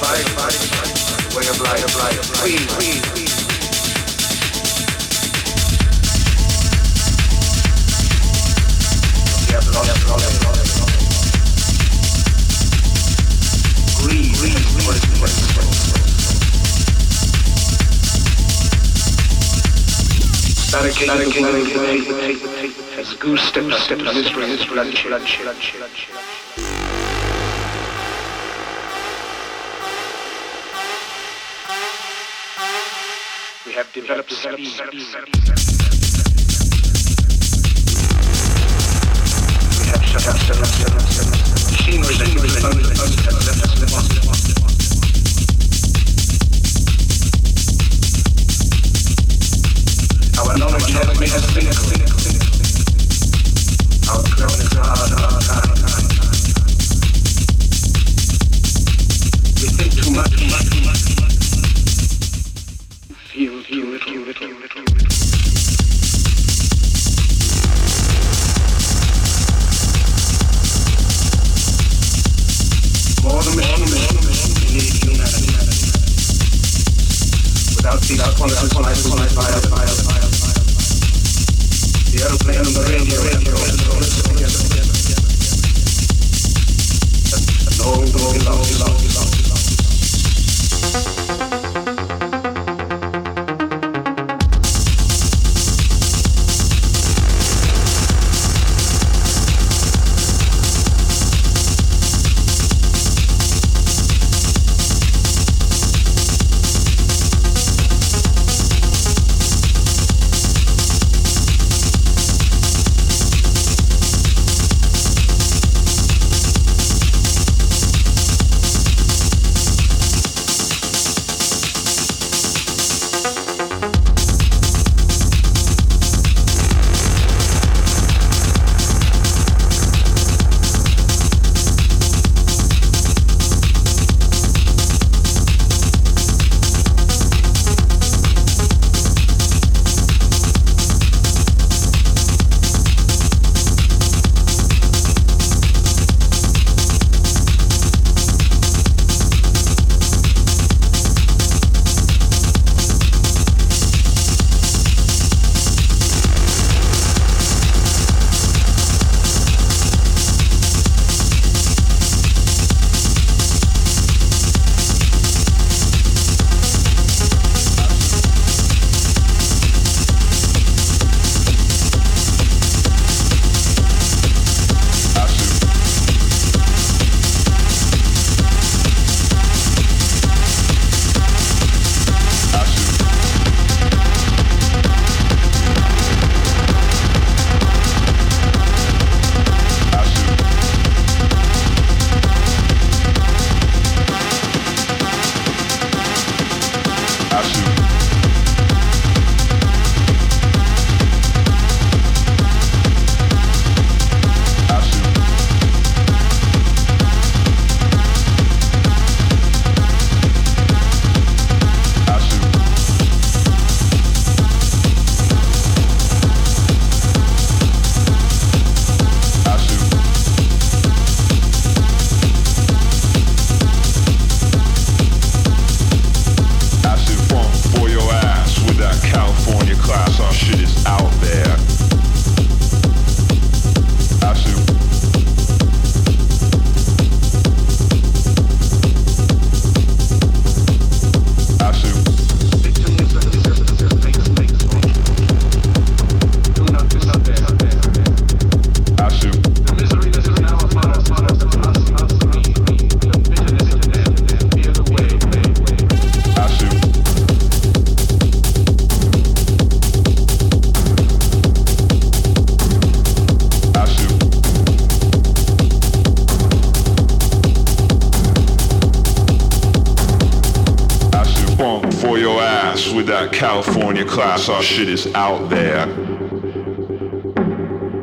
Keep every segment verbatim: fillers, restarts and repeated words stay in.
body, body, way of life, way of life, free, free, free. Get lost, lost, lost, lost. Breathe, breathe, breathe, breathe. Barricade, barricade, barricade. As goose steps, steps, misery, misery, lunch, lunch, lunch, lunch, lunch. We have developed seven, seven, seven, seven, seven. We have shut up seven, seven, seven, seven. Machinery that you have only have left us lost. Our knowledge has made us cynical. Our crown is hard, hard, hard, hard. We think too much, too much, too much, too much. You, you, little, you, little, you, little, you, little. More than machines, we need humanity. Without these qualities, life will not fire, fire, fire, fire. The aeroplane and the radio, radio, and all this together. And all will be lost, lost, lost, lost. California class, our shit is out there.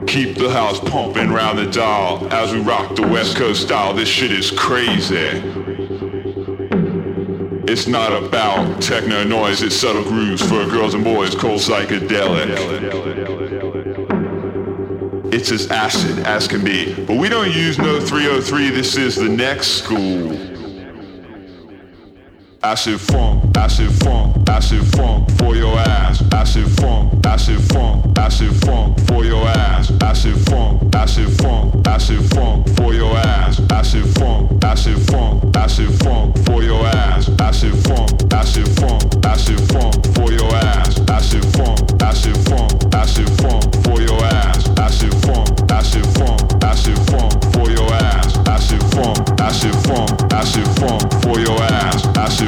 Keep the house pumping round the dial as we rock the West Coast style. This shit is crazy. It's not about techno noise, it's subtle grooves for girls and boys called psychedelic. It's as acid as can be. But we don't use no three oh three, this is the next school. I should funk, I should funk, I should funk for your ass. I should funk, I should funk, I should funk for your ass. I should funk, I should funk, I should funk for your ass. I should funk, I should funk, I should funk for your ass. I should funk, I should funk, I should funk for your ass. I should funk, I should funk, I should funk for your ass. I should funk, I should funk, I should funk for your ass. I should funk, I should funk, I should funk for your ass. I should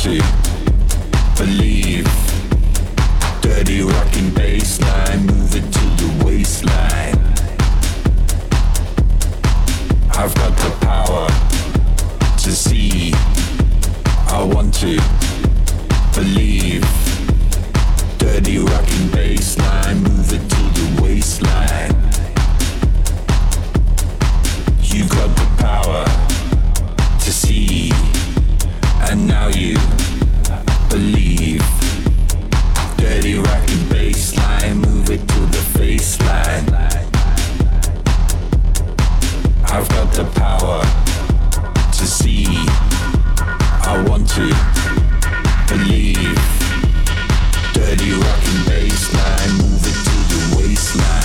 to believe. Dirty rockin' bassline, move it to your waistline. I've got the power to see. I want to believe. Dirty rockin' bassline, move it to your waistline. You got the power to see, and now you believe. Dirty rockin' bassline, move it to the faceline. I've got the power to see. I want to believe. Dirty rockin' bassline, move it to the waistline.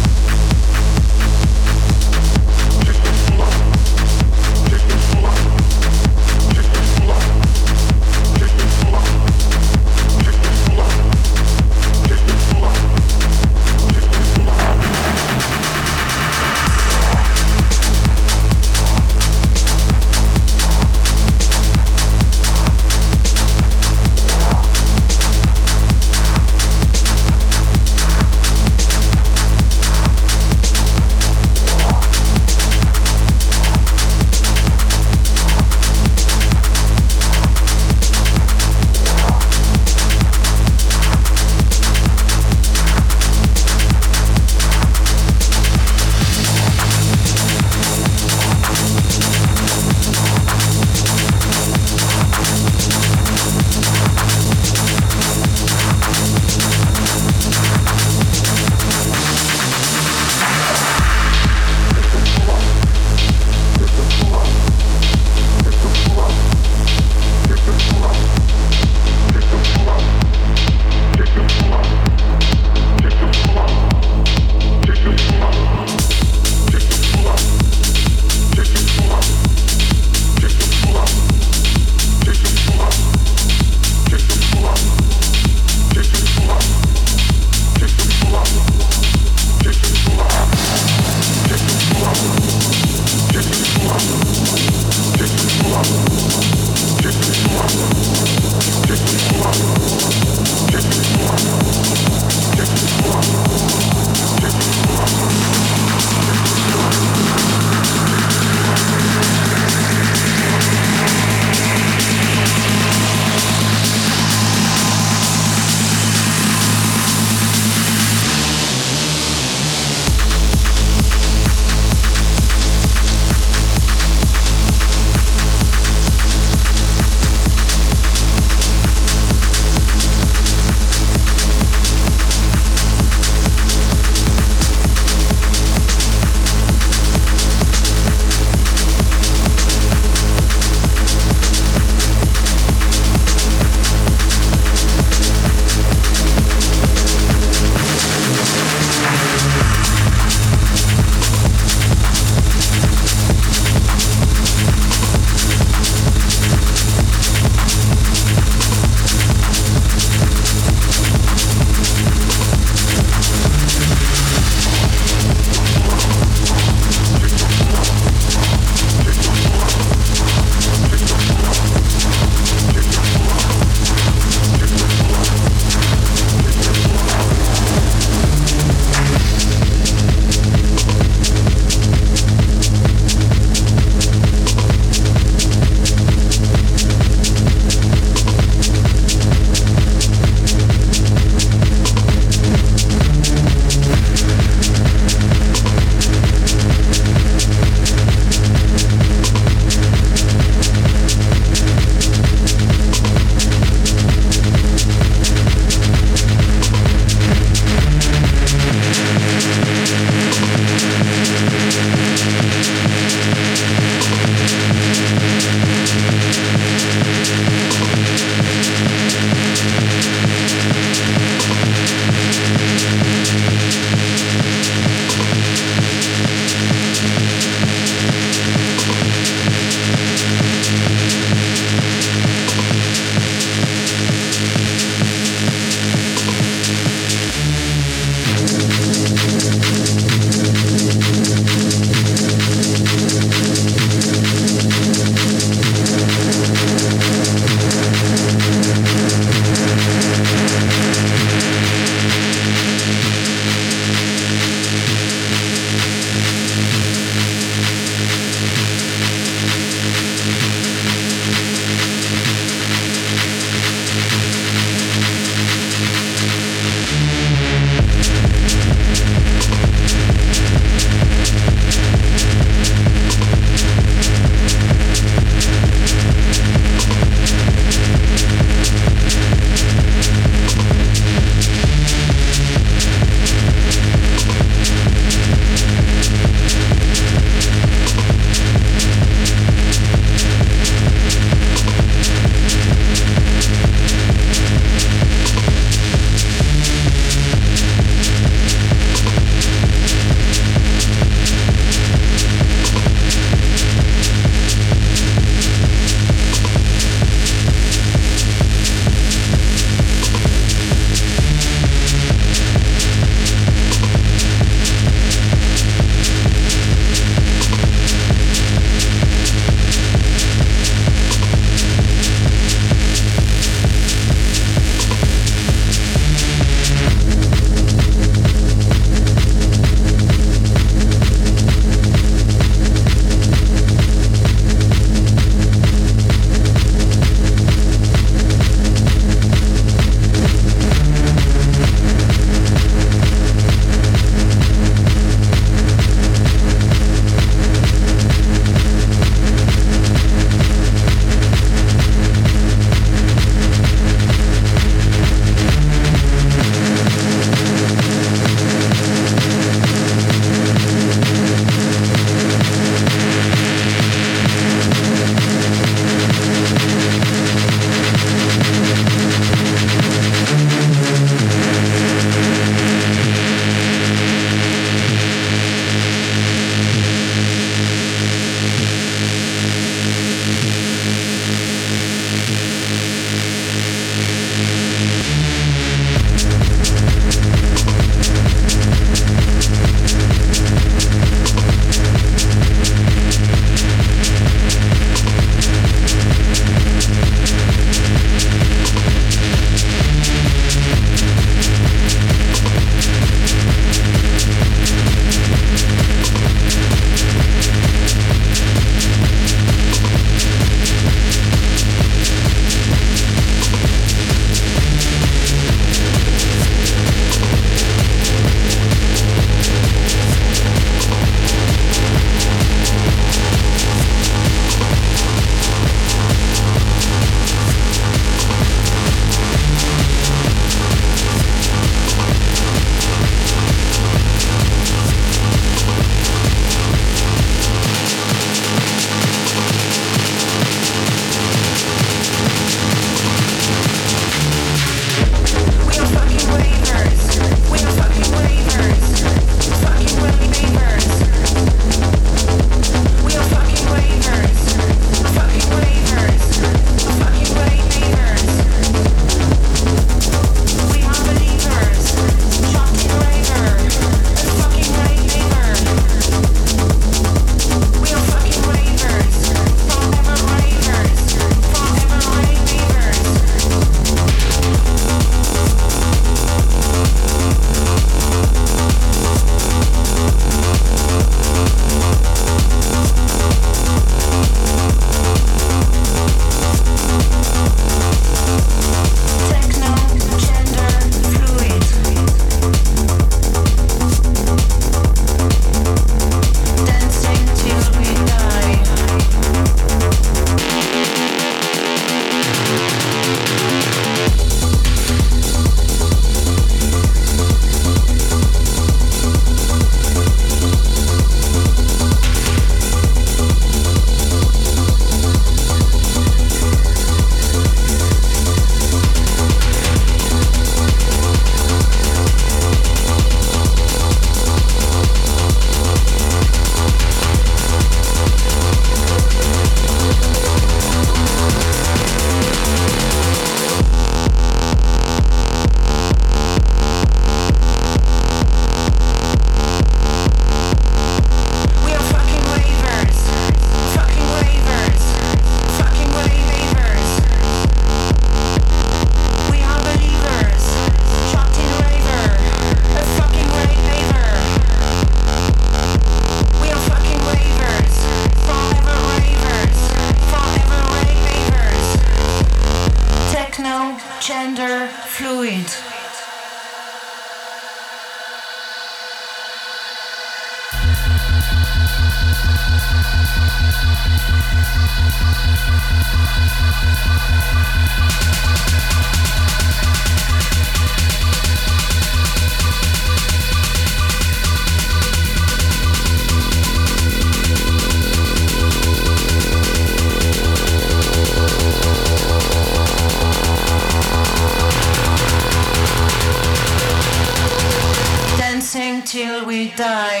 Till we die.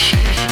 Machine.